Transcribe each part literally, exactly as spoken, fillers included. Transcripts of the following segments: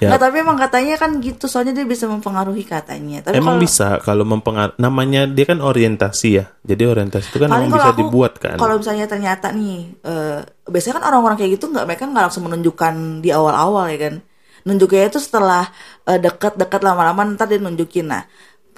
Ya. Nggak, tapi emang katanya kan gitu, soalnya dia bisa mempengaruhi katanya. Tapi emang kalo, bisa kalau mempengaruhi, namanya dia kan orientasi ya. Jadi orientasi itu kan emang bisa aku, dibuat kan. Kalau misalnya ternyata nih, uh, biasanya kan orang-orang kayak gitu nggak, mereka nggak langsung menunjukkan di awal-awal ya kan. Nunjuknya itu setelah uh, deket-deket lama-lama ntar dia nunjukin. Nah,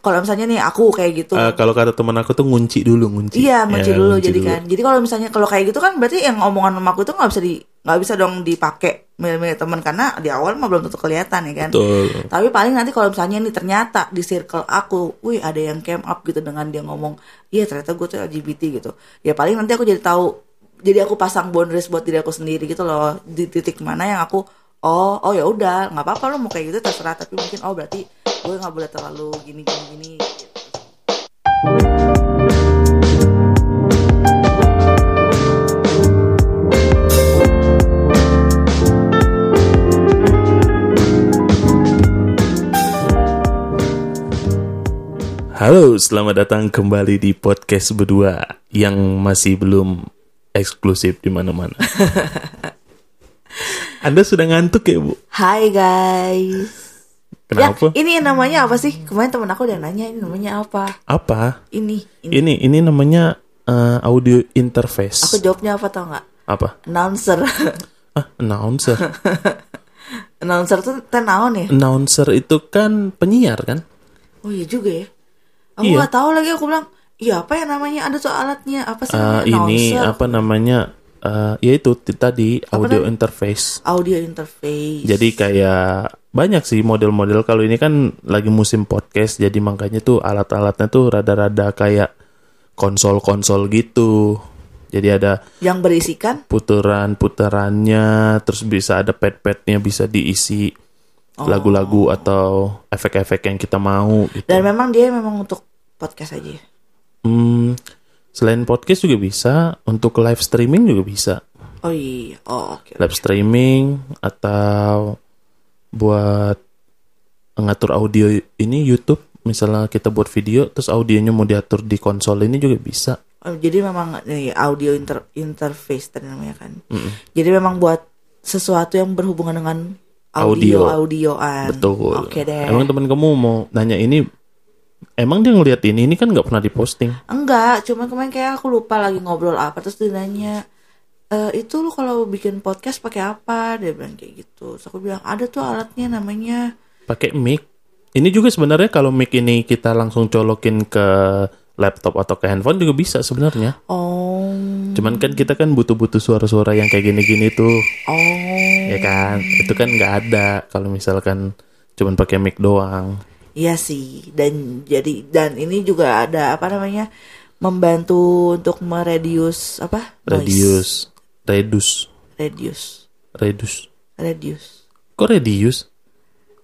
kalau misalnya nih aku kayak gitu, uh, kalau kata teman aku tuh ngunci dulu, ngunci. Iya, ngunci ya, dulu ngunci jadi dulu. Kan. Jadi kalau misalnya kalau kayak gitu kan berarti yang omongan sama aku tuh nggak bisa di nggak bisa dong dipakai milih-milih teman karena di awal mah belum tentu kelihatan ya kan. Betul. Tapi paling nanti kalau misalnya nih ternyata di circle aku, wih ada yang came up gitu dengan dia ngomong, iya ternyata gue tuh L G B T gitu. Ya paling nanti aku jadi tahu, jadi aku pasang boundaries buat diri aku sendiri gitu loh, di titik mana yang aku oh oh ya udah nggak apa-apa lo mau kayak gitu terserah, tapi mungkin oh berarti gue nggak boleh terlalu gini gini gini gitu. Halo, selamat datang kembali di podcast berdua yang masih belum eksklusif di mana-mana. Anda sudah ngantuk ya, Bu? Hai guys. Kenapa? Ya, ini namanya apa sih? Kemarin teman aku udah nanya ini namanya apa? Apa? Ini. Ini ini, ini namanya uh, audio interface. Aku jawabnya apa tau nggak? Apa? Announcer. Ah, announcer. Announcer itu tenaon ya? Announcer itu kan penyiar kan? Oh iya juga ya. Aku iya. Gak tahu lagi, aku bilang, iya apa ya namanya? Ada tuh alatnya apa sih? Uh, ini apa namanya? Uh, ya itu tadi audio interface. Audio interface. Jadi kayak banyak sih model-model. Kalau ini kan lagi musim podcast, jadi makanya tuh alat-alatnya tuh rada-rada kayak konsol-konsol gitu. Jadi ada yang berisikan puteran-puterannya, terus bisa ada pad-padnya, bisa diisi oh. lagu-lagu atau efek-efek yang kita mau. Gitu. Dan memang dia memang untuk podcast aja. Hmm. Selain podcast juga bisa, untuk live streaming juga bisa. Oh iya, oh oke. Okay, live okay. streaming atau buat ngatur audio ini YouTube, misalnya kita buat video, terus audionya mau diatur di konsol ini juga bisa. Oh, jadi memang ya, audio inter- interface namanya kan. Mm-hmm. Jadi memang buat sesuatu yang berhubungan dengan audio, audio. audioan. Betul. Oke okay deh. Emang teman kamu mau nanya ini? Emang dia ngeliat ini, ini kan gak pernah diposting. Enggak, cuman kemarin kayak aku lupa lagi ngobrol apa. Terus dia nanya, e, itu lu kalau bikin podcast pakai apa? Dia bilang kayak gitu. Terus aku bilang, ada tuh alatnya namanya pakai mic. Ini juga sebenarnya kalau mic ini kita langsung colokin ke laptop atau ke handphone juga bisa sebenarnya. Oh. Cuman kan kita kan butuh-butuh suara-suara yang kayak gini-gini tuh. Oh. Ya kan, itu kan gak ada kalau misalkan cuman pakai mic doang. Iya sih, dan jadi dan ini juga ada apa namanya membantu untuk meredius apa? Redius, redus, redus, redus, redus. Kok redus?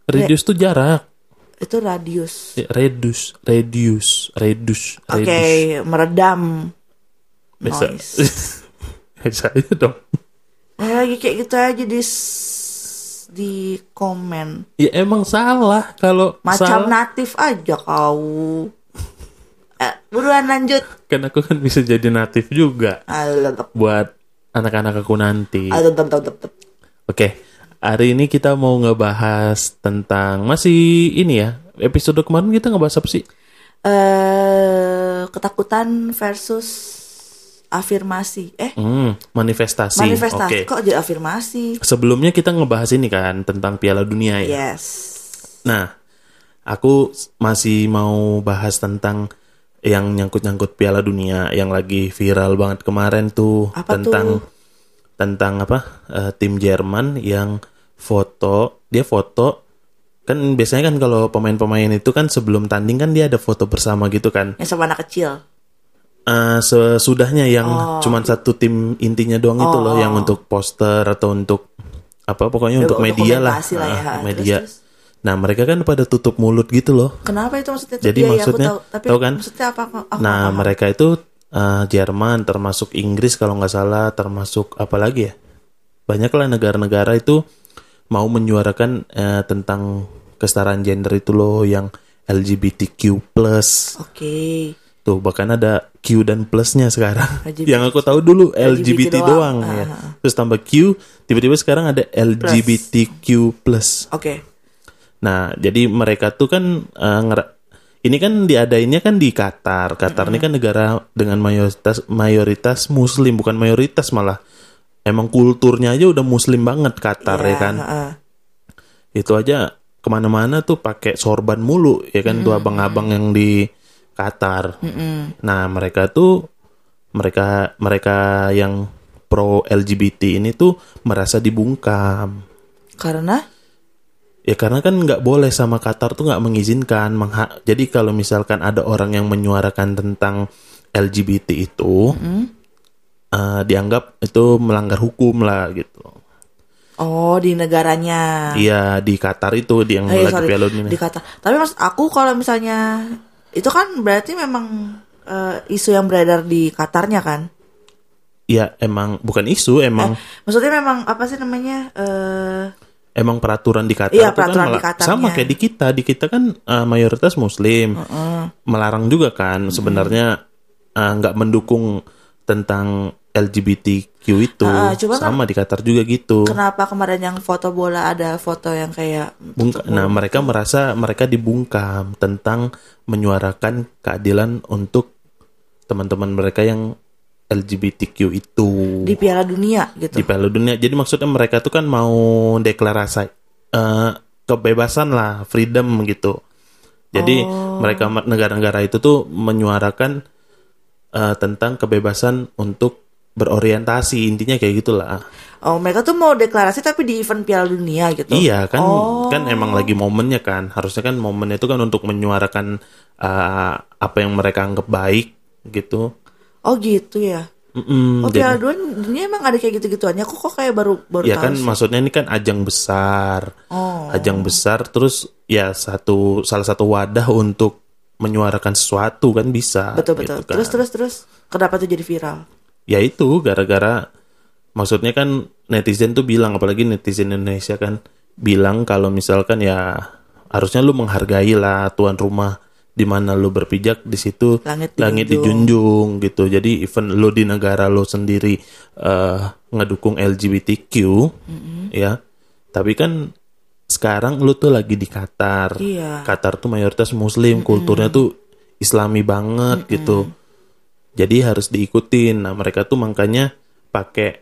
Redus Re- tuh jarak. Itu radius. Redus, redus, redus. Oke, okay, meredam. Bisa. Bisa aja dong. Nah, lagi kayak gitu aja di. Di komen. Ya emang salah kalau macam salah. Natif aja kau. Eh, buruan lanjut. Kan aku kan bisa jadi natif juga. Aduh, buat anak-anak aku nanti. Aduh, tep, tep, tep. Oke, hari ini kita mau ngebahas tentang masih ini ya. Episode kemarin kita ngebahas apa sih? Uh, ketakutan versus afirmasi, eh hmm, manifestasi. Manifestasi, okay. Kok jadi afirmasi? Sebelumnya kita ngebahas ini kan tentang Piala Dunia ya. Yes. Nah, aku masih mau bahas tentang yang nyangkut-nyangkut Piala Dunia yang lagi viral banget kemarin tuh apa tentang tuh? tentang apa uh, tim Jerman yang foto, dia foto. Kan biasanya kan kalau pemain-pemain itu kan sebelum tanding kan dia ada foto bersama gitu kan. Yang sama anak kecil. Uh, sesudahnya yang oh. cuman satu tim intinya doang oh. itu loh yang untuk poster atau untuk apa pokoknya untuk, untuk media lah, lah ya. uh, media. Terus, terus. Nah mereka kan pada tutup mulut gitu loh. Kenapa itu maksudnya? Jadi ya, maksudnya, ya, tahu, tapi tahu kan? Maksudnya apa? Oh, nah apa, apa. Mereka itu uh, Jerman termasuk Inggris kalau nggak salah termasuk apa lagi ya? Banyaklah negara-negara itu mau menyuarakan uh, tentang kesetaraan gender itu loh yang L G B T Q plus. Oke. Okay. Tuh bahkan ada Q dan plusnya sekarang. L G B T. Yang aku tahu dulu L G B T, L G B T doang, doang ya. Uh-huh. Terus tambah Q, tiba-tiba sekarang ada L G B T Q plus. Oke. Okay. Nah, jadi mereka tuh kan uh, ngera- ini kan diadainnya kan di Qatar. Qatar mm-hmm. ini kan negara dengan mayoritas mayoritas muslim, bukan mayoritas malah. Emang kulturnya aja udah muslim banget Qatar yeah, ya kan. Uh-uh. Itu aja kemana-mana tuh pakai sorban mulu ya kan, mm-hmm. tuh abang-abang yang di Qatar. Mm-mm. Nah mereka tuh mereka mereka yang pro L G B T ini tuh merasa dibungkam. Karena? Ya karena kan nggak boleh sama Qatar tuh nggak mengizinkan. Mengha- Jadi kalau misalkan ada orang yang menyuarakan tentang L G B T itu, mm-hmm. uh, dianggap itu melanggar hukum lah gitu. Oh di negaranya? Iya di Qatar itu di yang hey, lagi pelon ini. Di Qatar. Tapi maksud aku kalau misalnya itu kan berarti memang uh, isu yang beredar di Qatarnya kan? Ya emang bukan isu emang. Eh, maksudnya memang apa sih namanya? Uh, emang peraturan di Qatar iya, itu peraturan kan di Qatarnya. Sama kayak di kita. Di kita kan uh, mayoritas Muslim, uh-uh. melarang juga kan sebenarnya nggak uh, mendukung tentang L G B T Q itu. Uh, sama kan, di Qatar juga gitu. Kenapa kemarin yang foto bola ada foto yang kayak Bungka, nah mereka merasa mereka dibungkam tentang menyuarakan keadilan untuk teman-teman mereka yang L G B T Q itu di Piala Dunia gitu. Di Piala Dunia. Jadi maksudnya mereka tuh kan mau deklarasi uh, kebebasan lah, freedom gitu. Jadi oh. mereka negara-negara itu tuh menyuarakan uh, tentang kebebasan untuk berorientasi, intinya kayak gitulah. Oh, mereka tuh mau deklarasi tapi di event Piala Dunia gitu. Iya kan, oh. kan emang lagi momennya kan. Harusnya kan momennya itu kan untuk menyuarakan uh, apa yang mereka anggap baik gitu. Oh gitu ya. Mm-mm, oh Piala Dunia emang ada kayak gitu-gituannya. Kok kok kayak baru baru tahu. Iya kan, sih. Maksudnya ini kan ajang besar, oh. ajang besar. Terus ya satu salah satu wadah untuk menyuarakan sesuatu kan bisa. Betul betul. Gitu kan. Terus terus terus. Kenapa tuh jadi viral? Ya itu gara-gara maksudnya kan netizen tuh bilang, apalagi netizen Indonesia kan bilang kalau misalkan ya harusnya lu menghargai lah tuan rumah di mana lu berpijak, di situ langit, langit dijunjung gitu. Jadi even lu di negara lu sendiri uh, ngedukung L G B T Q mm-hmm. ya, tapi kan sekarang lu tuh lagi di Qatar. Iya. Qatar tuh mayoritas muslim, mm-hmm. kulturnya tuh islami banget mm-hmm. gitu. Jadi harus diikutin. Nah mereka tuh makanya pakai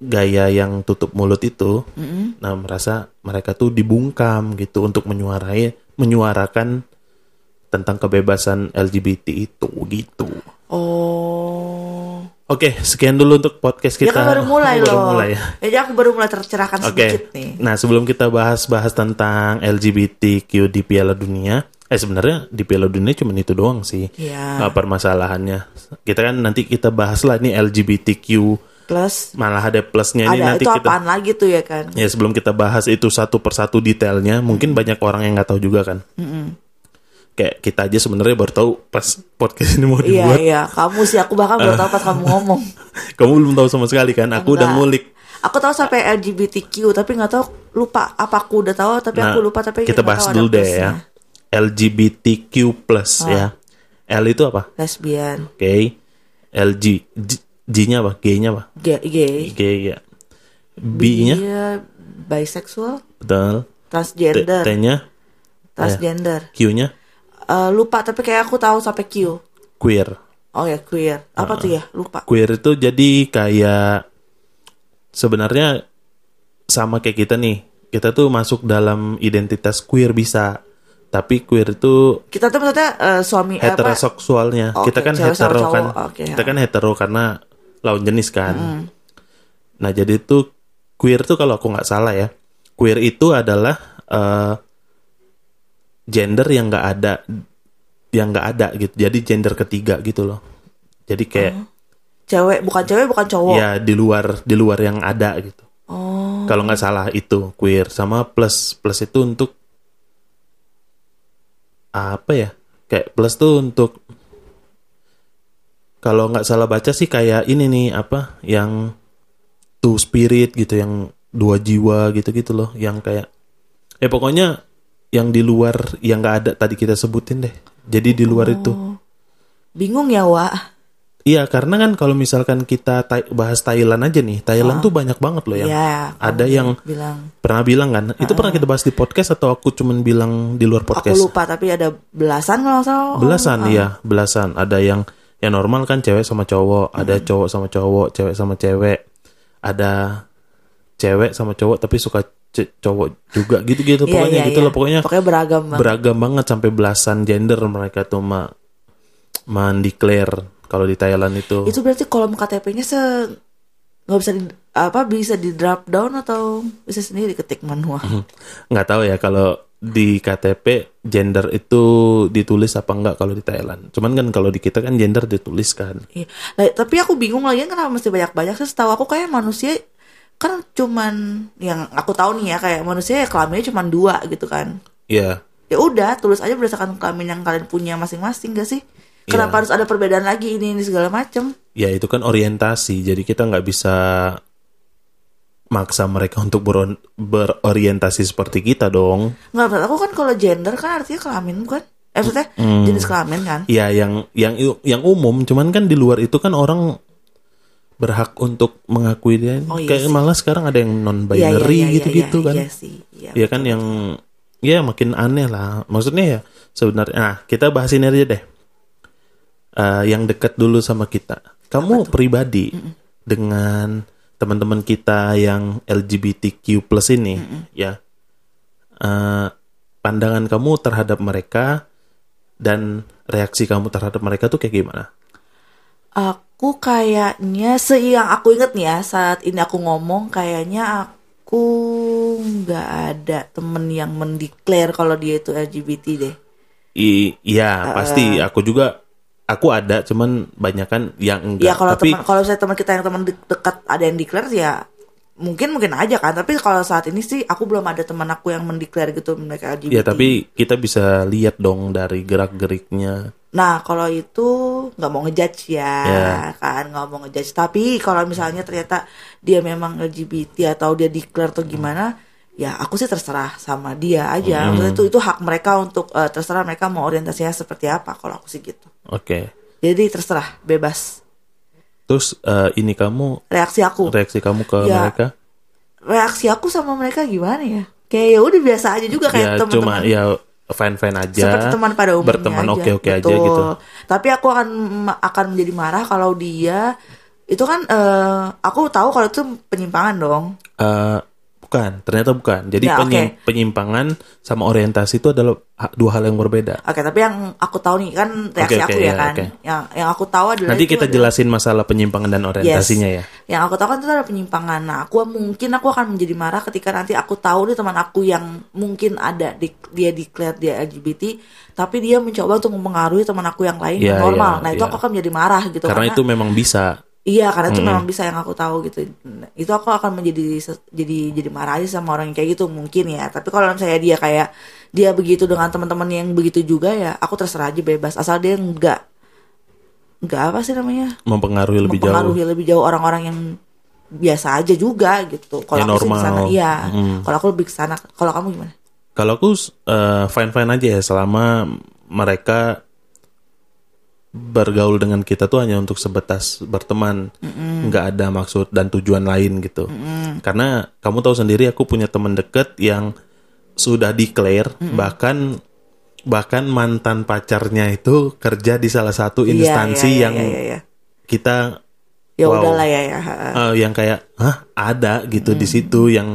gaya yang tutup mulut itu. Mm-hmm. Nah merasa mereka tuh dibungkam gitu untuk menyuarai, menyuarakan tentang kebebasan L G B T itu gitu. Oh. Oke, sekian dulu untuk podcast kita. Ya kan baru mulai loh. Baru mulai ya. Jadi aku baru mulai tercerahkan okay. sedikit nih. Nah sebelum kita bahas-bahas tentang L G B T Q di Piala Dunia. Eh sebenarnya di Piala Dunia cuma itu doang sih ya. uh, permasalahannya. Kita kan nanti kita bahas lah ini L G B T Q plus, malah ada plusnya ada, ini nanti itu kita. Itu apaan lagi tuh ya kan? Ya sebelum kita bahas itu satu persatu detailnya, mungkin banyak orang yang nggak tahu juga kan. Mm-mm. Kayak kita aja sebenarnya baru tahu pas podcast ini mau dibuat. Iya iya. Kamu sih aku bahkan baru tahu pas kamu ngomong. Kamu belum tahu sama sekali kan? Aku Enggak. udah ngulik. Aku tahu sampai L G B T Q tapi nggak tahu lupa apa aku udah tahu tapi nah, aku lupa tapi kita bahas dulu deh plusnya. Ya. L G B T Q plus, oh. ya. L itu apa? Lesbian. Oke. Okay. L G. G- G-nya apa? G-nya apa? G. G. G, ya. B-nya? B-nya bisexual. Betul. Transgender. T-nya? Transgender. Eh. Q-nya? Uh, lupa, tapi kayak aku tahu sampai Q. Queer. Oh ya, queer. Apa uh, tuh ya? Lupa. Queer itu jadi kayak sebenarnya sama kayak kita nih. Kita tuh masuk dalam identitas queer bisa. Tapi queer itu kita tuh maksudnya uh, suami heteroseksualnya. Okay, kita kan hetero kan. Okay, kita kan hetero karena lawan jenis kan. Mm. Nah, jadi tuh queer tuh kalau aku enggak salah ya. Queer itu adalah uh, gender yang enggak ada yang enggak ada gitu. Jadi gender ketiga gitu loh. Jadi kayak uh, cewek bukan cewek bukan cowok. Ya, di luar di luar yang ada gitu. Oh. Kalau enggak salah itu queer sama plus. Plus itu untuk apa ya, kayak plus tuh untuk kalau nggak salah baca sih kayak ini nih apa yang two spirit gitu, yang dua jiwa gitu gitu loh, yang kayak eh pokoknya yang di luar yang nggak ada tadi kita sebutin deh, jadi di luar oh. itu Bingung ya, Wak. Iya, karena kan kalau misalkan kita ta- bahas Thailand aja nih, Thailand oh. tuh banyak banget loh yang ya, ada yang bilang. Pernah bilang kan, itu uh-uh. pernah kita bahas di podcast atau aku cuman bilang di luar podcast? Aku lupa, tapi ada belasan kalau salah. Belasan, iya, uh. belasan. Ada yang yang normal kan cewek sama cowok, hmm. ada cowok sama cowok, cewek sama cewek, ada cewek sama cowok tapi suka c- cowok juga gitu-gitu. Pokoknya yeah, yeah, gitu yeah. loh, pokoknya, pokoknya beragam banget. Beragam banget sampai belasan gender mereka tuh ma mendeklar. Kalau di Thailand itu itu berarti kolom K T P-nya se nggak bisa di, apa bisa di drop down atau bisa sendiri ketik manual. Nggak tahu ya kalau di K T P gender itu ditulis apa enggak kalau di Thailand. Cuman kan kalau di kita kan gender ditulis kan. Iya. Nah, tapi aku bingung lagi kenapa mesti banyak-banyak sih. Setahu aku kayak manusia kan cuman yang aku tahu nih ya kayak manusia ya kelaminnya cuman dua gitu kan. Iya. Ya udah tulis aja berdasarkan kelamin yang kalian punya masing-masing gak sih? Kenapa ya. Harus ada perbedaan lagi ini ini segala macam? Ya itu kan orientasi, jadi kita nggak bisa maksa mereka untuk ber- berorientasi seperti kita dong. Nggak, menurut aku kan kalau gender kan artinya kelamin bukan? Eh maksudnya hmm. jenis kelamin kan? Iya yang yang yang umum, cuman kan di luar itu kan orang berhak untuk mengakui dia. Oh, iya kayak sih. Malah sekarang ada yang non-binary ya, ya, ya, gitu-gitu ya, ya, kan? Iya sih. Iya ya, kan yang ya makin aneh lah. Maksudnya ya sebenarnya. Nah kita bahas ini aja deh. Uh, yang dekat dulu sama kita. Kamu pribadi Mm-mm. dengan teman-teman kita yang L G B T Q plus ini, Mm-mm. ya uh, pandangan kamu terhadap mereka dan reaksi kamu terhadap mereka tuh kayak gimana? Aku kayaknya seiang aku inget nih ya saat ini aku ngomong kayaknya aku nggak ada temen yang mendeklar kalau dia itu L G B T deh. I- iya uh, pasti aku juga. Aku ada, cuman banyak kan yang enggak. Ya kalau tapi kalau saya teman kita yang teman de- dekat ada yang declare ya mungkin mungkin aja kan. Tapi kalau saat ini sih aku belum ada teman aku yang mendeklar gitu mereka L G B T. Ya tapi kita bisa lihat dong dari gerak geriknya. Nah kalau itu nggak mau ngejudge ya, ya. Kan nggak mau ngejudge. Tapi kalau misalnya ternyata dia memang L G B T atau dia declare atau gimana, hmm. ya aku sih terserah sama dia aja. Hmm. Maksudnya itu itu hak mereka untuk uh, terserah mereka mau orientasinya seperti apa. Kalau aku sih gitu. Oke. Okay. Jadi terserah, bebas. Terus uh, ini kamu reaksi aku. Reaksi kamu ke ya, mereka? Reaksi aku sama mereka gimana ya? Kayak ya udah biasa aja juga kayak ya, teman-teman. Ya cuma ya fine-fine aja. Seperti teman pada umumnya. Berteman aja, oke-oke betul. Aja gitu. Tapi aku akan akan menjadi marah kalau dia itu kan uh, aku tahu kalau itu penyimpangan dong. Uh, bukan, ternyata bukan. Jadi ya, penyim- okay. penyimpangan sama orientasi itu adalah dua hal yang berbeda. Oke, okay, tapi yang aku tahu nih kan reaksi okay, okay, aku ya, ya kan. Okay. Yang yang aku tahu adalah nanti kita jelasin adalah masalah penyimpangan dan orientasinya yes. ya. Yang aku tahu kan itu ada penyimpangan. Nah, aku mungkin aku akan menjadi marah ketika nanti aku tahu nih teman aku yang mungkin ada di, dia declare dia L G B T, tapi dia mencoba untuk mempengaruhi teman aku yang lain yeah, yang normal. Yeah, nah, itu yeah. aku akan menjadi marah gitu karena, karena itu memang bisa. Iya karena itu mm-hmm. memang bisa yang aku tahu gitu. Itu aku akan menjadi jadi jadi marah aja sama orang yang kayak gitu mungkin ya. Tapi kalau misalnya dia kayak dia begitu dengan teman-teman yang begitu juga ya, aku terserah aja bebas asal dia nggak nggak apa sih namanya mempengaruhi lebih mempengaruhi jauh. lebih jauh orang-orang yang biasa aja juga gitu. Kalau ya, aku normal. Sih kesana, iya. Mm. Kalau aku lebih kesana. Kalau kamu gimana? Kalau aku uh, fine-fine aja ya selama mereka bergaul dengan kita tuh hanya untuk sebatas berteman, mm-mm. nggak ada maksud dan tujuan lain gitu. Mm-mm. Karena kamu tahu sendiri, aku punya teman deket yang sudah declare, mm-mm. bahkan bahkan mantan pacarnya itu kerja di salah satu instansi yeah, yeah, yang yeah, yeah, yeah. kita ya wow, udahlah ya, ya. Uh, yang kayak hah ada gitu mm. di situ yang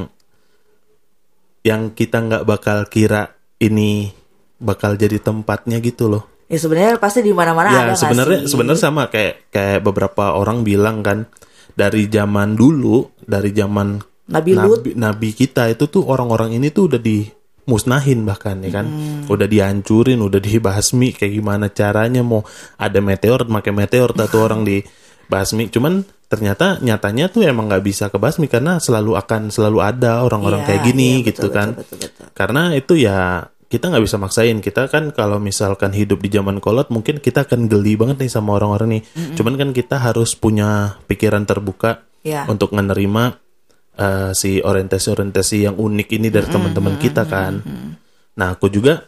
yang kita nggak bakal kira ini bakal jadi tempatnya gitu loh. Ya sebenarnya pasti di mana-mana ya, ada. Ya sebenarnya sebenarnya sama kayak kayak beberapa orang bilang kan dari zaman dulu dari zaman Nabi Lut. Nabi, Nabi kita itu tuh orang-orang ini tuh udah dimusnahin bahkan ya kan hmm. udah dihancurin udah dibasmi kayak gimana caranya mau ada meteor pakai meteor satu orang dibasmi cuman ternyata nyatanya tuh emang nggak bisa kebasmi karena selalu akan selalu ada orang-orang ya, kayak gini ya, betul, gitu betul, kan betul, betul, betul. Karena itu ya kita nggak bisa maksain kita kan kalau misalkan hidup di zaman kolot mungkin kita akan geli banget nih sama orang-orang nih mm-hmm. cuman kan kita harus punya pikiran terbuka yeah. untuk menerima uh, si orientasi-orientasi yang unik ini dari mm-hmm. teman-teman kita kan mm-hmm. nah aku juga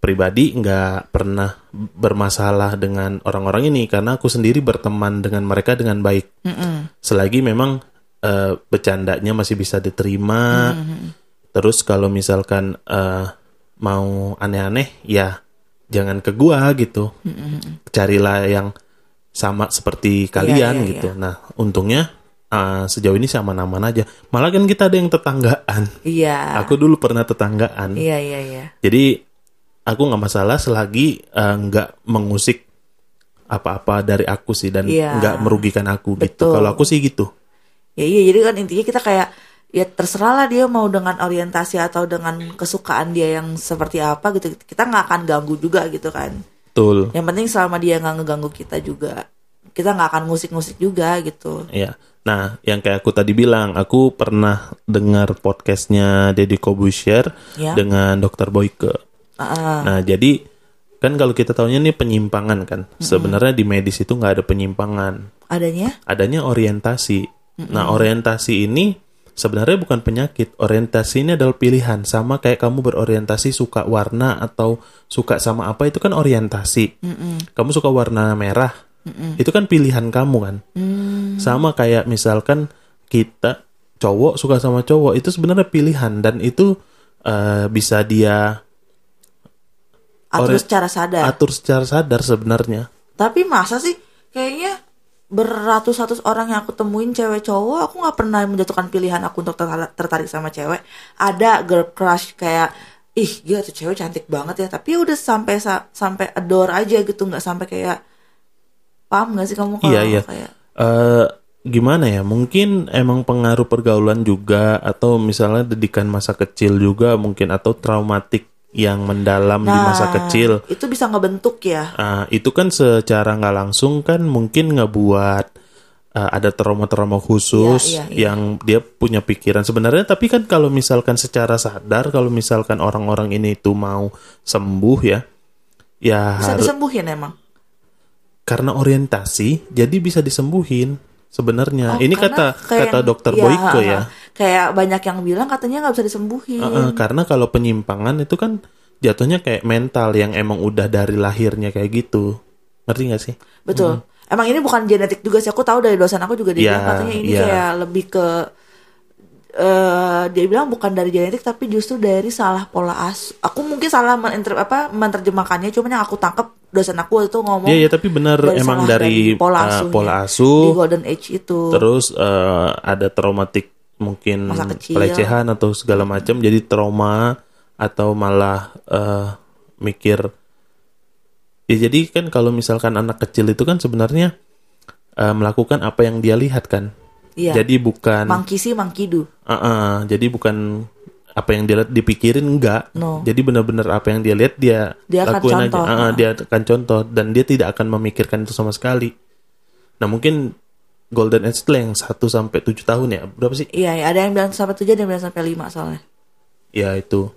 pribadi nggak pernah bermasalah dengan orang-orang ini karena aku sendiri berteman dengan mereka dengan baik. Mm-mm. Selagi memang uh, bercandanya masih bisa diterima. Mm-hmm. Terus kalau misalkan uh, mau aneh-aneh ya jangan ke gua gitu. Mm-hmm. Carilah yang sama seperti kalian yeah, yeah, gitu. Yeah. Nah, untungnya Uh, sejauh ini aman-aman aja. Malah kan kita ada yang tetanggaan. Iya. Aku dulu pernah tetanggaan. Iya, iya, iya. Jadi aku gak masalah selagi uh, gak mengusik apa-apa dari aku sih. Dan iya, gak merugikan aku. Betul. Gitu. Kalau aku sih gitu ya. Iya, jadi kan intinya kita kayak ya terserah lah dia mau dengan orientasi atau dengan kesukaan dia yang seperti apa gitu. Kita gak akan ganggu juga gitu kan. Betul. Yang penting selama dia gak ngeganggu kita juga, kita gak akan ngusik-ngusik juga gitu. Iya. Nah, yang kayak aku tadi bilang, aku pernah dengar podcastnya Deddy Corbuzier ya, dengan dokter Boyke. Uh. Nah, jadi kan kalau kita tahunya nih penyimpangan kan, mm-hmm, sebenarnya di medis itu nggak ada penyimpangan. Adanya? Adanya orientasi. Mm-hmm. Nah, orientasi ini sebenarnya bukan penyakit, orientasi ini adalah pilihan. Sama kayak kamu berorientasi suka warna atau suka sama apa, itu kan orientasi. Mm-hmm. Kamu suka warna merah. Mm-mm. Itu kan pilihan kamu kan. Mm. Sama kayak misalkan kita cowok suka sama cowok, itu sebenarnya pilihan dan itu uh, bisa dia atur ori- secara sadar. Atur secara sadar sebenarnya. Tapi masa sih kayaknya beratus-ratus orang yang aku temuin cewek cowok, aku nggak pernah menjatuhkan pilihan aku untuk tertarik sama cewek. Ada girl crush kayak ih gila tuh cewek cantik banget ya, tapi udah sampai sampai adore aja gitu, nggak sampai kayak paham nggak sih kamu kalau iya, iya. kayak uh, gimana ya, mungkin emang pengaruh pergaulan juga atau misalnya dedikan masa kecil juga mungkin, atau traumatik yang mendalam nah, di masa kecil itu bisa ngebentuk ya. Uh, itu kan secara nggak langsung kan mungkin ngebuat uh, ada trauma-trauma khusus iya, iya, iya. yang dia punya pikiran sebenarnya. Tapi kan kalau misalkan secara sadar, kalau misalkan orang-orang ini itu mau sembuh ya, ya bisa harus disembuhin emang. Karena orientasi, jadi bisa disembuhin sebenarnya. Oh, ini kata kata dokter ya, Boyke ya. Kayak banyak yang bilang katanya nggak bisa disembuhin. Uh, uh, karena kalau penyimpangan itu kan jatuhnya kayak mental yang emang udah dari lahirnya kayak gitu. Ngerti nggak sih? Betul. Hmm. Emang ini bukan genetik juga sih. Aku tahu dari dosen aku juga dia ya, bilang katanya ini ya, kayak lebih ke uh, dia bilang bukan dari genetik tapi justru dari salah pola asuh. Aku mungkin salah menterj- apa menerjemahkannya. Cuman yang aku tangkap dosen aku itu ngomong Iya, ya, tapi benar emang dari, dari pola, asuhnya, uh, pola asuh di Golden Age itu. Terus uh, ada traumatik mungkin pelecehan atau segala macam, hmm. jadi trauma atau malah uh, mikir. Ya jadi kan kalau misalkan anak kecil itu kan sebenarnya uh, melakukan apa yang dia lihat kan. Iya. Jadi bukan mangkisi mangkidu. Uh-uh, jadi bukan apa yang dia lihat dipikirin, enggak. No. Jadi benar-benar apa yang dia lihat dia, dia lakuin aja. Uh, uh. Dia akan contoh dan dia tidak akan memikirkan itu sama sekali. Nah, mungkin Golden Age yang satu sampai tujuh tahun ya. Berapa sih? Iya, ada yang bilang sampai tujuh, ada yang bilang sampai lima soalnya. Ya, itu.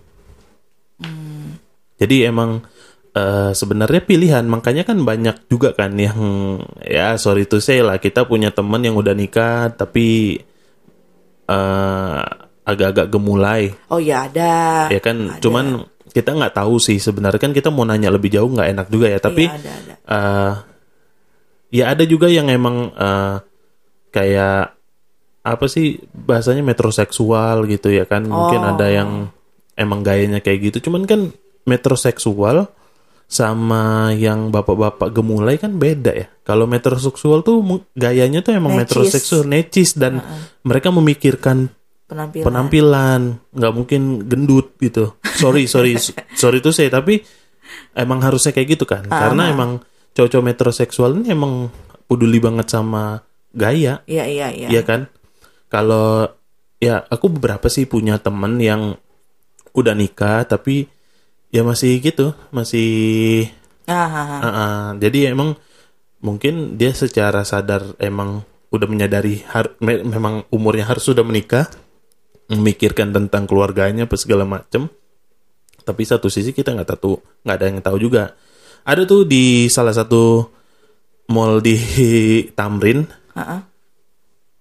Hmm. Jadi emang uh, sebenarnya pilihan, makanya kan banyak juga kan yang ya sorry to say lah, kita punya teman yang udah nikah tapi uh, agak-agak gemulai. Oh ya ada. Ya kan, ada. Cuman kita nggak tahu sih sebenarnya, kan kita mau nanya lebih jauh nggak enak juga ya. Tapi ya ada, ada. Uh, ya ada juga yang emang uh, kayak apa sih bahasanya metroseksual gitu ya kan. Oh. Mungkin ada yang emang gayanya kayak gitu. Cuman kan metroseksual sama yang bapak-bapak gemulai kan beda ya. Kalau metroseksual tuh gayanya tuh emang necis. metroseksual necis dan uh-uh. mereka memikirkan penampilan. penampilan nggak mungkin gendut gitu, sorry sorry sorry itu saya, tapi emang harusnya kayak gitu kan. Ah, karena nah. emang cowok-cowok metroseksual ini emang peduli banget sama gaya. Iya iya iya. Iya kan, kalau ya aku beberapa sih punya temen yang udah nikah tapi ya masih gitu, masih ah, ah, ah. Uh-uh. Jadi emang mungkin dia secara sadar emang udah menyadari har- me- memang umurnya harus sudah menikah, memikirkan tentang keluarganya apa segala macem. Tapi satu sisi kita nggak tahu, nggak ada yang tahu juga. Ada tuh di salah satu mall di Tamrin. Uh-uh.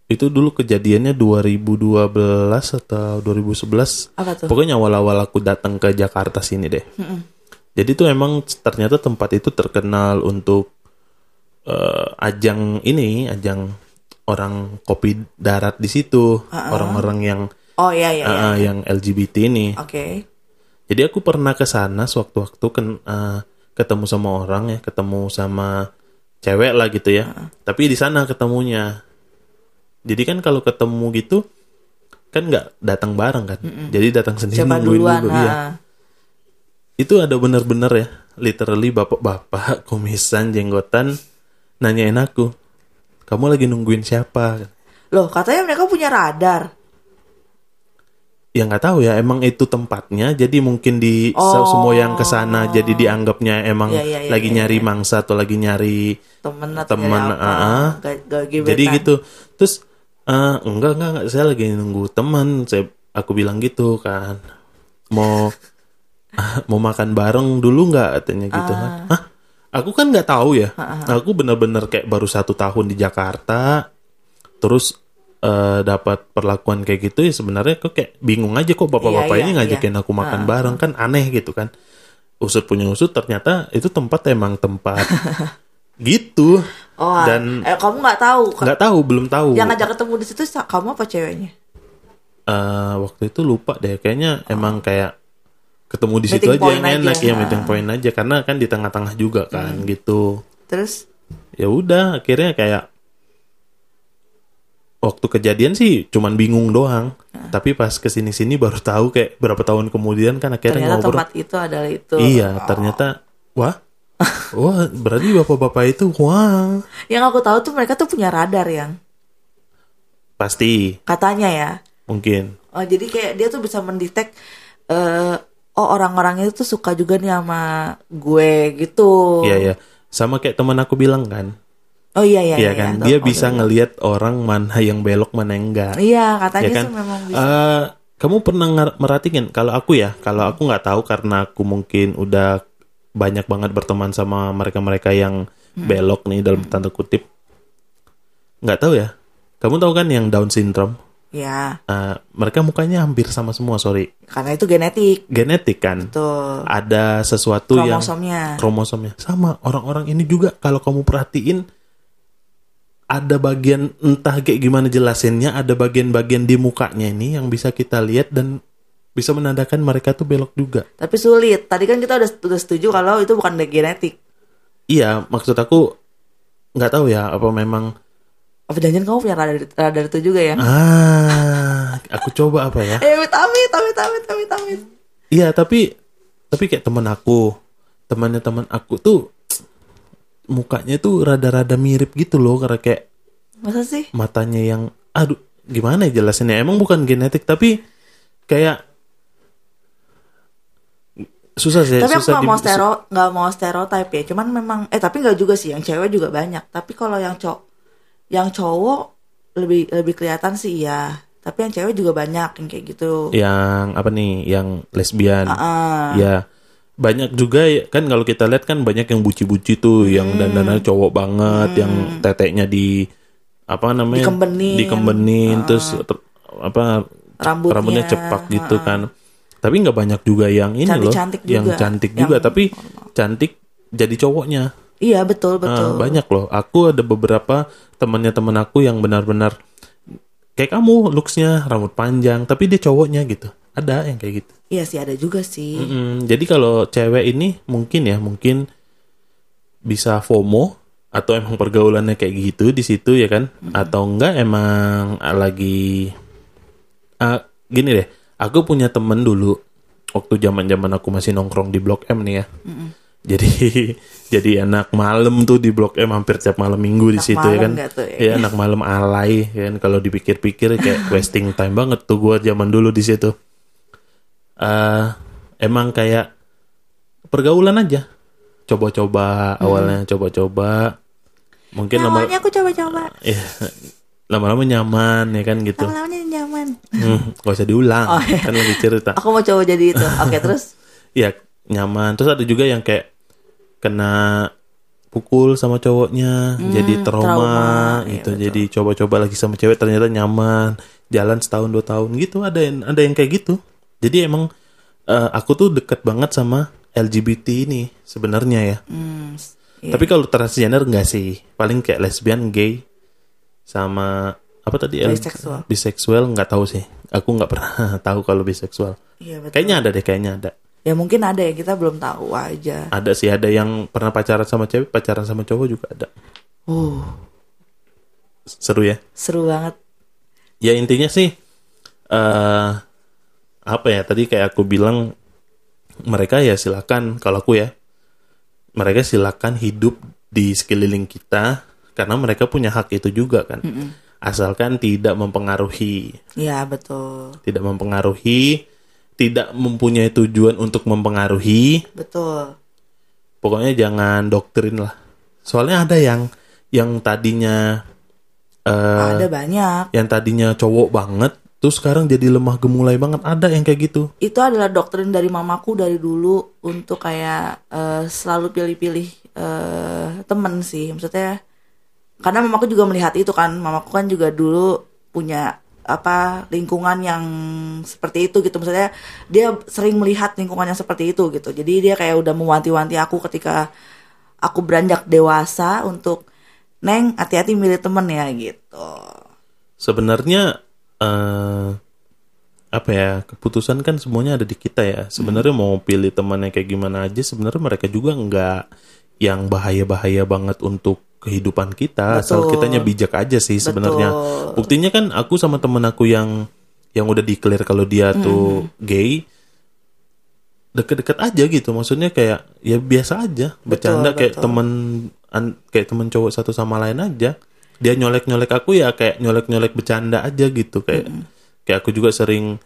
Itu dulu kejadiannya dua ribu dua belas atau dua ribu sebelas. Apa tuh? Pokoknya awal-awal aku datang ke Jakarta sini deh. Uh-uh. Jadi tuh emang ternyata tempat itu terkenal untuk uh, ajang ini, ajang orang kopi darat di situ, uh-uh. orang-orang yang oh iya iya, uh, iya, iya. yang L G B T ini. Oke. Okay. Jadi aku pernah ke sana sewaktu-waktu ken, uh, ketemu sama orang ya, ketemu sama cewek lah gitu ya. Uh-uh. Tapi di sana ketemunya. Jadi kan kalau ketemu gitu kan nggak datang bareng kan. Mm-mm. Jadi datang sendiri nungguin dulu ya. Itu ada bener-bener ya, literally bapak-bapak kumisan jenggotan nanyain aku, kamu lagi nungguin siapa? Loh, katanya mereka punya radar. Ya nggak tahu ya, emang itu tempatnya. Jadi mungkin di oh. semua yang kesana jadi dianggapnya emang ya, ya, ya, lagi ya, ya, nyari ya. mangsa atau lagi nyari temen, temen A A. Jadi gitu. Terus uh, enggak, enggak enggak saya lagi nunggu teman. Saya aku bilang gitu kan, mau mau makan bareng dulu nggak? Katanya gitu. Uh. Hah? Aku kan nggak tahu ya. Uh, uh, uh. Aku bener-bener kayak baru satu tahun di Jakarta. Terus Uh, dapat perlakuan kayak gitu ya, sebenarnya kok kayak bingung aja kok bapak-bapak yeah, ini yeah, ngajakin yeah. aku makan uh, bareng kan aneh gitu kan, usut punya usut ternyata itu tempat emang tempat gitu. Oh, dan eh, kamu nggak tahu nggak tahu belum tahu yang ngajak ketemu di situ kamu apa ceweknya? Uh, waktu itu lupa deh kayaknya oh. emang kayak ketemu di meeting situ aja yang enak aja. Ya meeting point aja karena kan di tengah-tengah juga kan hmm. gitu. Terus ya udah akhirnya kayak waktu kejadian sih cuman bingung doang. Nah. Tapi pas kesini-sini baru tahu kayak berapa tahun kemudian kan akhirnya ternyata ngobrol. Ternyata tempat itu adalah itu. Iya, oh. ternyata wah. Wah, berarti bapak-bapak itu wah. Yang aku tahu tuh mereka tuh punya radar yang. Pasti. Katanya ya. Mungkin. Oh, jadi kayak dia tuh bisa mendetek uh, oh orang-orang itu tuh suka juga nih sama gue gitu. Iya, iya. Sama kayak teman aku bilang kan. Oh iya iya, iya kan, iya, dia bisa iya. ngelihat orang mana yang belok mana yang enggak. Iya katanya ya kan? Sih memang bisa. Uh, kamu pernah nger- merhatiin? Kalau aku ya, kalau aku nggak tahu karena aku mungkin udah banyak banget berteman sama mereka-mereka yang hmm. belok nih dalam tanda kutip. Nggak tahu ya. Kamu tahu kan yang Down syndrome? Iya. Uh, mereka mukanya hampir sama semua, sorry. Karena itu genetik. Genetik kan. Betul. Ada sesuatu kromosomnya. yang kromosomnya sama orang-orang ini juga kalau kamu perhatiin. Ada bagian entah kayak gimana jelasinnya, ada bagian-bagian di mukanya ini yang bisa kita lihat dan bisa menandakan mereka tuh belok juga. Tapi sulit. Tadi kan kita udah, udah setuju kalau itu bukan genetik. Iya, maksud aku nggak tahu ya apa memang. Apa jangan kamu punya radar, radar itu juga ya? Ah, aku coba apa ya? Eh, amit, amit, amit, amit, amit. Iya, tapi tapi kayak teman aku, temannya teman aku tuh. Mukanya tuh rada-rada mirip gitu loh. Karena kayak masa sih? Matanya yang aduh gimana ya jelasinnya. Emang bukan genetik tapi kayak susah sih. Tapi susah aku gak, di... mau stero, gak mau stereotype ya. Cuman memang eh tapi gak juga sih. Yang cewek juga banyak. Tapi kalau yang cowok Yang cowok Lebih lebih kelihatan sih iya. Tapi yang cewek juga banyak yang kayak gitu. Yang apa nih, yang lesbian. uh-uh. Ya banyak juga kan kalau kita lihat kan banyak yang buci-buci tuh yang hmm. dandanannya cowok banget, hmm. yang teteknya di apa namanya dikembenin, dikembenin uh. terus ter, apa rambutnya, rambutnya cepak uh. gitu kan. Tapi nggak banyak juga yang ini cantik, loh cantik yang cantik juga yang, tapi cantik jadi cowoknya. Iya betul betul. Nah, banyak loh. Aku ada beberapa temannya teman aku yang benar-benar kayak kamu, looksnya rambut panjang tapi dia cowoknya gitu. Ada yang kayak gitu. Iya sih ada juga sih. Mm-mm. Jadi kalau cewek ini mungkin ya mungkin bisa FOMO atau emang pergaulannya kayak gitu di situ ya kan? Mm-hmm. Atau enggak emang lagi uh, gini deh. Aku punya temen dulu waktu zaman-zaman aku masih nongkrong di Blok M nih ya. Mm-hmm. Jadi jadi anak malam tuh di Blok M hampir tiap malam minggu di anak situ ya kan? Tuh, ya. Ya anak malam alay ya kan? Kalau dipikir-pikir kayak wasting time banget tuh gua zaman dulu di situ. Uh, emang kayak pergaulan aja, coba-coba hmm. awalnya coba-coba, mungkin nah, lama-lama aku coba-coba, uh, ya, lama-lama nyaman ya kan gitu. Lama-lama nyaman. Hmm, gak usah diulang, oh, ya. Kan lagi cerita. Aku mau coba jadi itu, oke okay, terus? Iya nyaman, terus ada juga yang kayak kena pukul sama cowoknya, hmm, jadi trauma, trauma. Gitu, ya, jadi coba-coba lagi sama cewek ternyata nyaman, jalan setahun dua tahun gitu, ada yang ada yang kayak gitu. Jadi emang uh, aku tuh deket banget sama L G B T ini sebenarnya ya. Mm, yeah. Tapi kalau transgender enggak sih, paling kayak lesbian, gay, sama apa tadi? Biseksual. Biseksual enggak tahu sih. Aku enggak pernah tahu kalau biseksual. Iya, betul. Kayaknya ada deh, kayaknya ada. Ya mungkin ada ya, kita belum tahu aja. Ada sih, ada yang pernah pacaran sama cewek, pacaran sama cowok juga ada. Uh. Seru ya? Seru banget. Ya intinya sih, uh, apa ya, tadi kayak aku bilang, mereka ya silakan, kalau aku ya, mereka silakan hidup di sekeliling kita, karena mereka punya hak itu juga kan. Mm-mm. Asalkan tidak mempengaruhi. Ya betul. Tidak mempengaruhi, tidak mempunyai tujuan untuk mempengaruhi. Betul. Pokoknya jangan doktrin lah. Soalnya ada yang yang tadinya uh, ada banyak. Yang tadinya cowok banget, terus sekarang jadi lemah gemulai banget. Ada yang kayak gitu. Itu adalah doktrin dari mamaku dari dulu untuk kayak uh, selalu pilih-pilih uh, temen sih. Maksudnya karena mamaku juga melihat itu kan. Mamaku kan juga dulu punya apa lingkungan yang seperti itu gitu, maksudnya dia sering melihat lingkungan yang seperti itu gitu, jadi dia kayak udah mewanti-wanti aku ketika aku beranjak dewasa untuk neng hati-hati milih temen ya gitu. Sebenarnya uh, apa ya, keputusan kan semuanya ada di kita ya sebenarnya. hmm. Mau pilih temannya kayak gimana aja, sebenarnya mereka juga nggak yang bahaya-bahaya banget untuk kehidupan kita. Betul. Asal kitanya bijak aja sih sebenarnya. Buktinya kan aku sama temen aku yang yang udah declare kalau dia hmm. tuh gay, deket-deket aja gitu, maksudnya kayak ya biasa aja, bercanda. Betul, kayak betul. temen an, kayak temen cowok satu sama lain aja. Dia nyolek-nyolek aku ya kayak nyolek-nyolek bercanda aja gitu, kayak hmm. kayak aku juga sering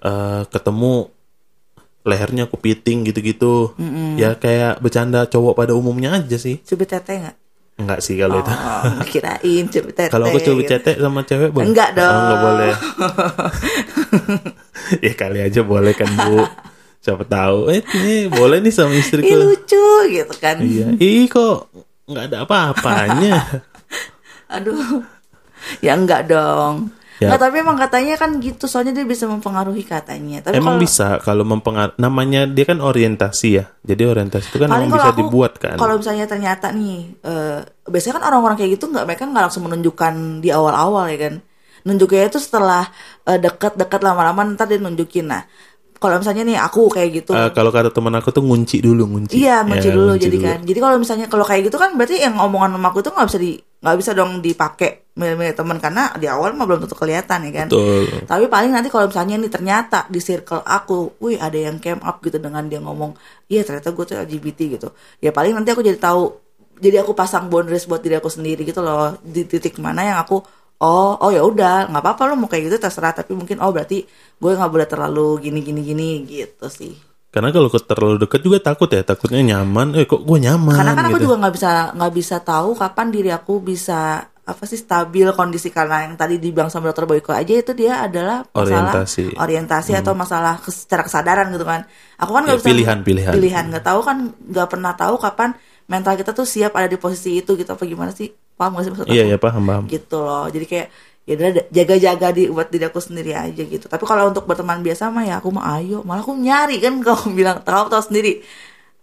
uh, ketemu lehernya aku piting gitu-gitu. hmm. Ya kayak bercanda cowok pada umumnya aja sih. Cubit tete nggak? Enggak sih kalau oh, itu. Kirain cubit tete. Kalau aku cubit tete sama cewek boleh? Enggak dong. Oh, enggak boleh. Ya kali aja boleh kan, Bu. Siapa tahu. Eh, nih, boleh nih sama istriku. Ih, lucu gitu kan. Iya. Ih, kok enggak ada apa-apanya. Aduh. Ya enggak dong. Ya. Nah, tapi emang katanya kan gitu, soalnya dia bisa mempengaruhi katanya. Tapi emang kalau, bisa kalau mempengaruhi, namanya dia kan orientasi ya. Jadi orientasi itu kan memang bisa aku, dibuat kan. Kalau misalnya ternyata nih, uh, biasanya kan orang-orang kayak gitu nggak, mereka nggak langsung menunjukkan di awal-awal ya kan. Nunjuknya itu setelah uh, deket-deket lama-lama ntar dia nunjukin. Nah, kalau misalnya nih aku kayak gitu. Uh, kalau kata teman aku tuh ngunci dulu, ngunci. Iya, ngunci ya, dulu ngunci jadi dulu. Kan. Jadi kalau misalnya kalau kayak gitu kan berarti yang omongan mamaku tuh nggak bisa di nggak bisa dong dipakai milih-milih teman, karena di awal mah belum tentu kelihatan ya kan. Betul. Tapi paling nanti kalau misalnya ini ternyata di circle aku, wih ada yang came up gitu dengan dia ngomong, iya ternyata gue tuh L G B T gitu. Ya paling nanti aku jadi tahu, jadi aku pasang boundaries buat diri aku sendiri gitu loh, di titik mana yang aku oh oh ya udah nggak apa-apa lo mau kayak gitu terserah, tapi mungkin oh berarti gue nggak boleh terlalu gini-gini-gini gitu sih. Karena kalau terlalu dekat juga takut ya, takutnya nyaman, eh kok gue nyaman. Karena kan gitu. Aku juga nggak bisa nggak bisa tahu kapan diri aku bisa apa sih stabil kondisi, karena yang tadi dibilang sama dokter Boyko aja itu dia adalah masalah orientasi, orientasi hmm. atau masalah secara kesadaran gitu kan. Aku kan nggak ya, bisa pilihan-pilihan, pilihan nggak tahu kan, nggak pernah tahu kapan mental kita tuh siap ada di posisi itu gitu apa gimana sih, paham nggak sih maksud aku? Iya ya paham paham. Gitu loh, jadi kayak ya udah jaga-jaga di buat diri aku sendiri aja gitu. Tapi kalau untuk berteman biasa mah ya aku mau ayo, malah aku nyari kan kalau bilang tahu tahu sendiri.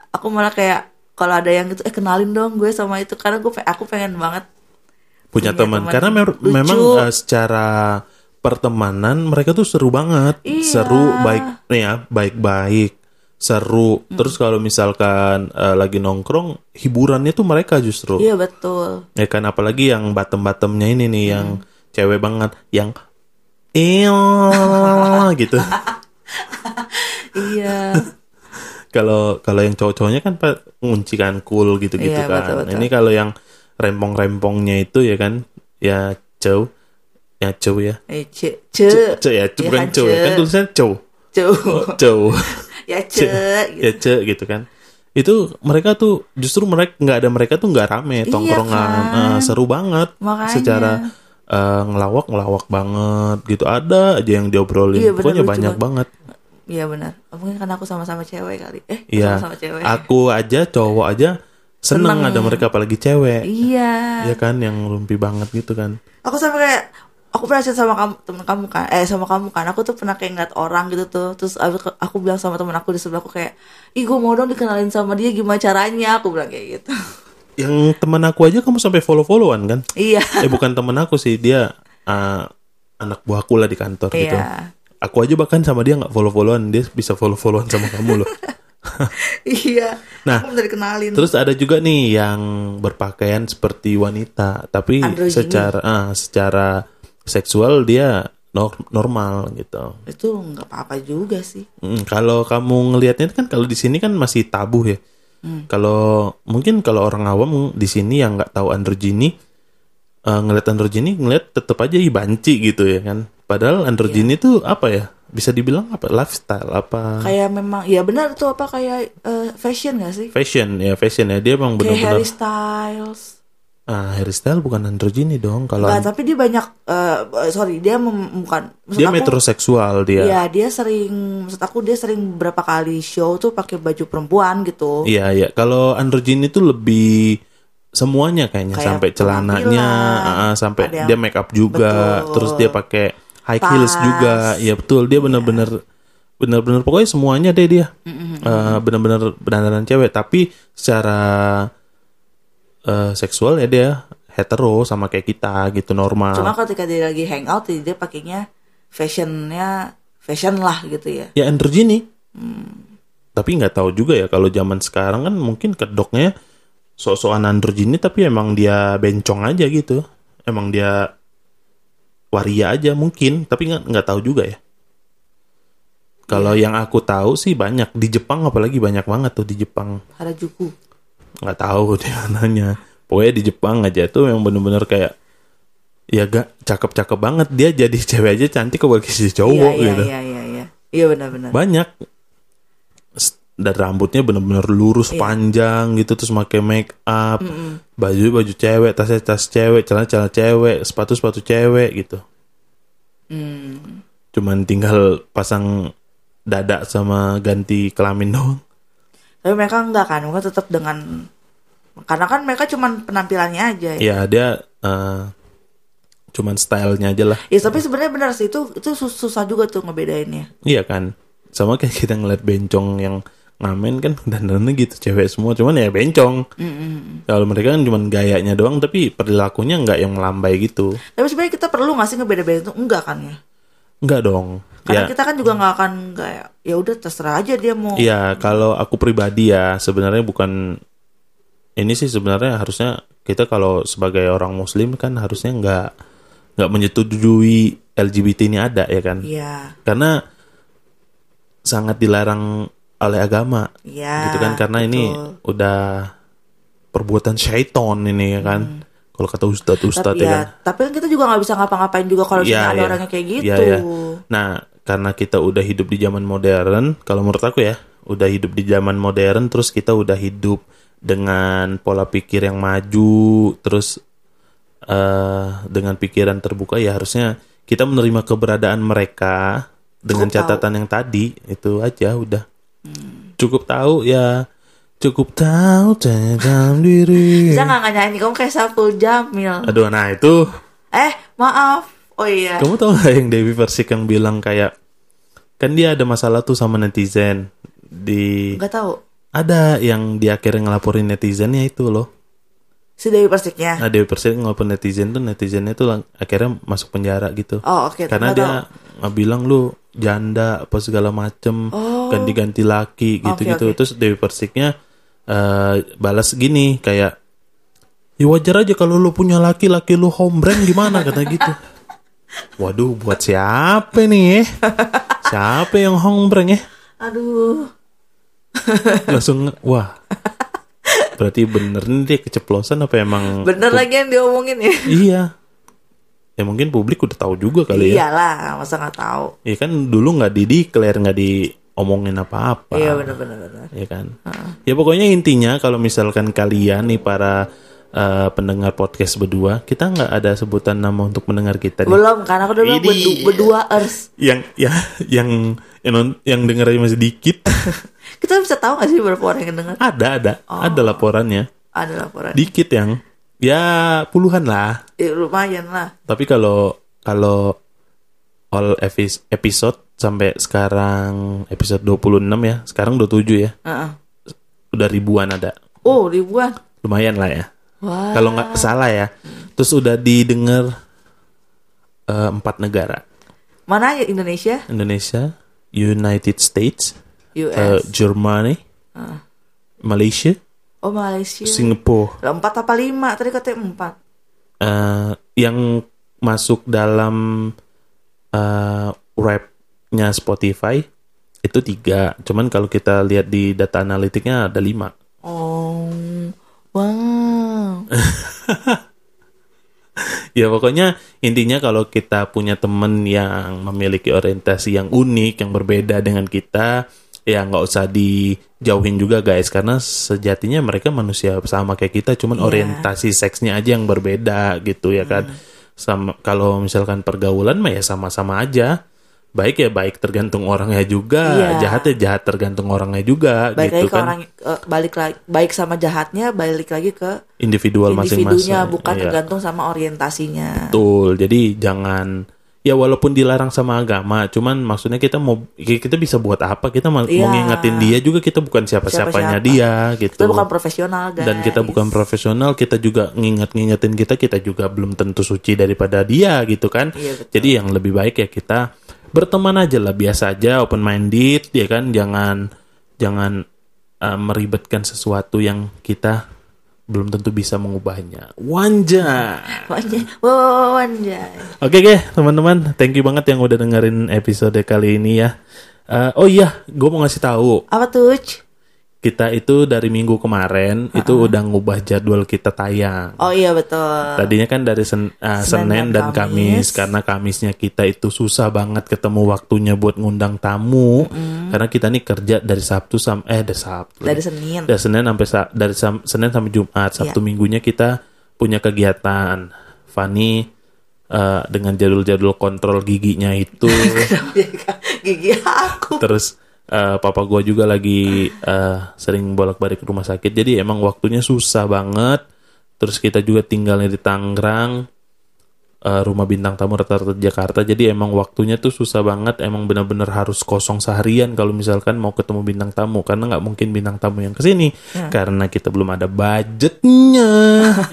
Aku malah kayak kalau ada yang gitu eh kenalin dong gue sama itu, karena gue aku pengen banget punya, punya teman. Karena me- memang uh, secara pertemanan mereka tuh seru banget. Iya. Seru baik ya, baik-baik. Seru. Hmm. Terus kalau misalkan uh, lagi nongkrong, hiburannya tuh mereka justru. Iya, betul. Ya kan apalagi yang bottom-bottomnya ini nih hmm. yang cewek banget yang eo gitu. Iya. Kalau kalau yang cowok-cowoknya kan nguncikan cool gitu-gitu iya, kan. Betul, betul. Ini kalau yang rempong-rempongnya itu ya kan ya cow. Ya cow ya. Eh ce ce ce ya bukan cow. Kan tulisannya cow. Cow. Cow. Ya ce gitu. Ya ce gitu kan. Itu mereka tuh justru mereka enggak ada, mereka tuh enggak rame tongkrongan. Iya kan? Nah, seru banget. Makanya. Secara Uh, ngelawak-ngelawak banget gitu, ada aja yang diobrolin. Iya, pokoknya banyak banget. Iya benar. Mungkin karena aku sama-sama cewek kali. Eh iya. Sama-sama cewek. Aku aja cowok aja seneng, seneng ada mereka apalagi cewek. Iya. Iya kan yang lumpi banget gitu kan. Aku sampai kayak aku aku pernah cerita sama kamu, temen kamu kan, eh sama kamu kan, aku tuh pernah kayak ngeliat orang gitu tuh, terus aku bilang sama temen aku di sebelah aku kayak, ih gue mau dong dikenalin sama dia, gimana caranya, aku bilang kayak gitu. Yang temen aku aja kamu sampai follow-followan kan? Iya. Eh bukan temen aku sih, dia uh, anak buahku lah di kantor iya. gitu. Aku aja bahkan sama dia nggak follow-followan, dia bisa follow-followan sama kamu loh. Iya. Nah, terus ada juga nih yang berpakaian seperti wanita, tapi androgini. secara uh, secara seksual dia nor- normal gitu. Itu nggak apa-apa juga sih. Mm, kalau kamu ngelihatnya kan kalau di sini kan masih tabu ya. Mm. Kalau mungkin kalau orang awam di sini yang nggak tahu androgini uh, ngelihat androgini ngelihat tetap aja banci gitu ya kan. Padahal androgini itu yeah. apa ya? Bisa dibilang apa? Lifestyle apa? Kayak memang, ya benar tuh apa kayak uh, fashion nggak sih? Fashion ya, fashion ya dia memang benar-benar. Kayak Harry Styles. Ah, Harry Styles bukan androgini dong kalau. Nah, an... tapi dia banyak, uh, sorry dia mem- bukan. Maksud dia aku, metroseksual dia. Iya dia sering, maksud aku dia sering berapa kali show tuh pakai baju perempuan gitu. Iya iya, kalau androgini tuh lebih semuanya kayaknya kayak sampai celananya, uh, sampai yang... dia make up juga, betul. Terus dia pakai high heels juga, ya betul dia benar-benar yeah. benar-benar pokoknya semuanya deh dia mm-hmm. uh, benar-benar berandalan cewek tapi secara uh, seksual ya dia hetero sama kayak kita gitu normal. Cuma ketika dia lagi hangout dia pakainya fashionnya fashion lah gitu ya. Ya androgini. Mm. Tapi nggak tahu juga ya kalau zaman sekarang kan mungkin kedoknya sok-sokan androgini tapi emang dia bencong aja gitu, emang dia waria aja mungkin, tapi nggak nggak tahu juga ya. Kalau yeah. yang aku tahu sih banyak di Jepang, apalagi banyak banget tuh di Jepang. Harajuku. Nggak tahu di mananya. Pokoknya di Jepang aja tuh yang benar-benar kayak ya gak cakep-cakep banget dia jadi cewek aja cantik apalagi si cowok yeah, yeah, gitu. Iya yeah, iya yeah, iya yeah. iya. Iya benar-benar. Banyak. Dan rambutnya benar-benar lurus yeah. panjang gitu terus pakai make up, mm-mm. baju-baju cewek, tas-tas cewek, celana-celana cewek, sepatu-sepatu cewek gitu. Mm. Cuman tinggal pasang dada sama ganti kelamin doang. Tapi mereka enggak kan, mereka tetap dengan karena kan mereka cuman penampilannya aja. Iya ya, dia uh, cuman stylenya aja lah. Iya tapi sebenarnya benar sih itu itu susah juga tuh ngebedainnya. Iya kan, sama kayak kita ngeliat bencong yang ngamen kan dandannya gitu cewek semua cuman ya bencong. Mm-hmm. Kalau mereka kan cuman gayanya doang tapi perilakunya nggak yang melambai gitu. Tapi sebenarnya kita perlu nggak sih ngebeda-bedain itu enggak kan ya? Enggak dong. Karena ya. Kita kan juga nggak akan kayak ya udah terserah aja dia mau. Iya kalau aku pribadi ya sebenarnya bukan ini sih sebenarnya harusnya kita kalau sebagai orang muslim kan harusnya nggak nggak menyetujui L G B T ini ada ya kan? Iya. Karena sangat dilarang oleh agama, ya, gitu kan? Karena betul. Ini udah perbuatan syaiton ini kan. Hmm. Kalau kata ustadz-ustadz ya, ya kan. Tapi kan kita juga nggak bisa ngapa-ngapain juga kalau ya, ada ya. Orangnya kayak gitu. Ya, ya. Nah, karena kita udah hidup di zaman modern, kalau menurut aku ya, udah hidup di zaman modern, terus kita udah hidup dengan pola pikir yang maju, terus uh, dengan pikiran terbuka, ya harusnya kita menerima keberadaan mereka. Dengan cukup catatan tahu. Yang tadi itu aja udah hmm. cukup tahu ya cukup tahu tentang diri. Bisa nggak nyanyi kamu kayak Saiful Jamil? Aduh nah itu. Eh maaf oh iya. Kamu tahu nggak yang Dewi Persik yang bilang kayak kan dia ada masalah tuh sama netizen di. Nggak tahu. Ada yang di akhirnya ngelaporin netizennya itu loh. Si Dewi Persiknya. Nah Dewi Persik ngelaporin netizen tuh netizennya tuh akhirnya masuk penjara gitu. Oh oke. Okay. Karena dia tahu. Bilang lu janda apa segala macem oh. ganti-ganti laki gitu-gitu okay, okay. Terus Dewi Persiknya uh, balas gini kayak ya wajar aja kalau lu punya laki-laki lu homebrand gimana katanya gitu. Waduh buat siapa nih ya siapa yang homebrand ya aduh langsung wah berarti bener nih dia keceplosan apa emang bener pu- lagi yang diomongin ya iya. Ya mungkin publik udah tahu juga kali ya. Iyalah, masa nggak tahu. Iya kan dulu nggak di-declare, nggak diomongin apa-apa. Iya benar-benar. Iya kan. Uh-uh. Ya pokoknya intinya kalau misalkan kalian nih para uh, pendengar podcast berdua, kita nggak ada sebutan nama untuk mendengar kita. Nih. Belum, karena aku udah bilang bedu- berduaers. Yang ya yang yang, yang dengarnya masih dikit. Kita bisa tahu nggak sih berapa orang yang dengar? Ada ada, oh. ada laporannya. Ada laporan. Dikit yang. Ya puluhan lah. Ya, lumayan lah. Tapi kalau kalau all episode sampai sekarang episode dua puluh enam ya, sekarang dua puluh tujuh ya. Uh-uh. Udah ribuan ada. Oh, ribuan. Lumayan lah ya. Wow. Kalau nggak salah ya. Terus udah didengar uh, empat negara. Mana ya? Indonesia? Indonesia, United States, U S, uh, Germany, uh. Malaysia. Oh, Malaysia. Singapura. Lah, empat apa lima? Tadi katanya empat. Uh, yang masuk dalam uh, wrap-nya Spotify itu tiga. Cuman kalau kita lihat di data analitiknya ada lima. Oh, wow. Ya pokoknya intinya kalau kita punya teman yang memiliki orientasi yang unik, yang berbeda dengan kita, ya nggak usah dijauhin juga guys, karena sejatinya mereka manusia sama kayak kita, cuman yeah. orientasi seksnya aja yang berbeda gitu ya kan. Hmm. Sama kalau misalkan pergaulan mah ya sama-sama aja, baik ya baik tergantung orangnya juga, yeah. jahat ya jahat tergantung orangnya juga, baik gitu kan. Orang, uh, balik lagi, baik sama jahatnya balik lagi ke individual masing-masing, bukan tergantung iya. sama orientasinya. Betul, jadi jangan ya walaupun dilarang sama agama, cuman maksudnya kita mau kita bisa buat apa, kita ma- yeah. mau ngingetin dia juga kita bukan siapa-siapanya Siapa-siapa. dia gitu. Kita bukan profesional guys. Dan kita bukan profesional, kita juga nginget-ngingetin kita, kita juga belum tentu suci daripada dia gitu kan. Yeah, jadi yang lebih baik ya kita berteman aja lah, biasa aja, open minded ya kan, jangan jangan uh, meribetkan sesuatu yang kita belum tentu bisa mengubahnya. Wanja. Wanja. Wow, wanja. Oke, okay, guys, teman-teman, thank you banget yang udah dengerin episode kali ini ya. Uh, oh iya, gue mau ngasih tahu. Apa tuh? Kita itu dari minggu kemarin uh-uh. itu udah ngubah jadwal kita tayang. Oh iya, betul. Tadinya kan dari sen- uh, Senin, Senin dan Kamis. Kamis, karena Kamisnya kita itu susah banget ketemu waktunya buat ngundang tamu. Mm-hmm. Karena kita nih kerja dari Sabtu sampai eh dari Sabtu. Dari Senin. Dari Senin sampai sa- dari sam- Senin sampai Jumat. Sabtu yeah. minggunya kita punya kegiatan. Fani uh, dengan jadwal-jadwal kontrol giginya itu. Gigi aku. Terus Uh, papa gue juga lagi uh, sering bolak-balik ke rumah sakit, jadi emang waktunya susah banget. Terus kita juga tinggalnya di Tangerang, uh, rumah bintang tamu rata-rata Jakarta, jadi emang waktunya tuh susah banget, emang benar-benar harus kosong seharian kalau misalkan mau ketemu bintang tamu, karena nggak mungkin bintang tamu yang kesini ya. Karena kita belum ada budgetnya.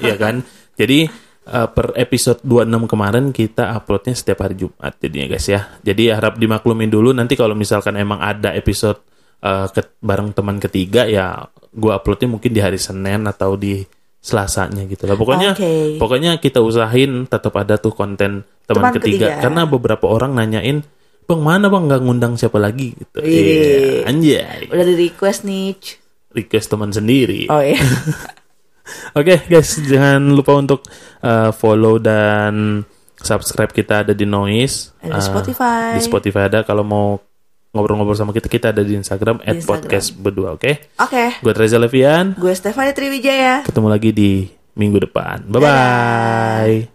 Ya kan, jadi Uh, per episode dua puluh enam kemarin kita uploadnya setiap hari Jumat jadinya guys ya. Jadi harap dimaklumi dulu, nanti kalau misalkan emang ada episode uh, ke- bareng teman ketiga ya gue uploadnya mungkin di hari Senin atau di Selasanya gitu lah. Pokoknya okay. pokoknya kita usahain tetap ada tuh konten teman, teman ketiga. ketiga karena beberapa orang nanyain, "Bang, mana Bang nggak ngundang siapa lagi?" gitu. Iya, anjay. Udah di request nih. Request teman sendiri. Oh iya. Oke okay, guys, jangan lupa untuk uh, follow dan subscribe, kita ada di Noise, ada di uh, Spotify. Di Spotify ada. Kalau mau ngobrol-ngobrol sama kita, kita ada di Instagram, di Instagram. at podcast berdua. Oke. Okay? Oke. Okay. Gue Reza Levian. Gue Stefani Triwijaya. Ketemu lagi di minggu depan. Bye bye.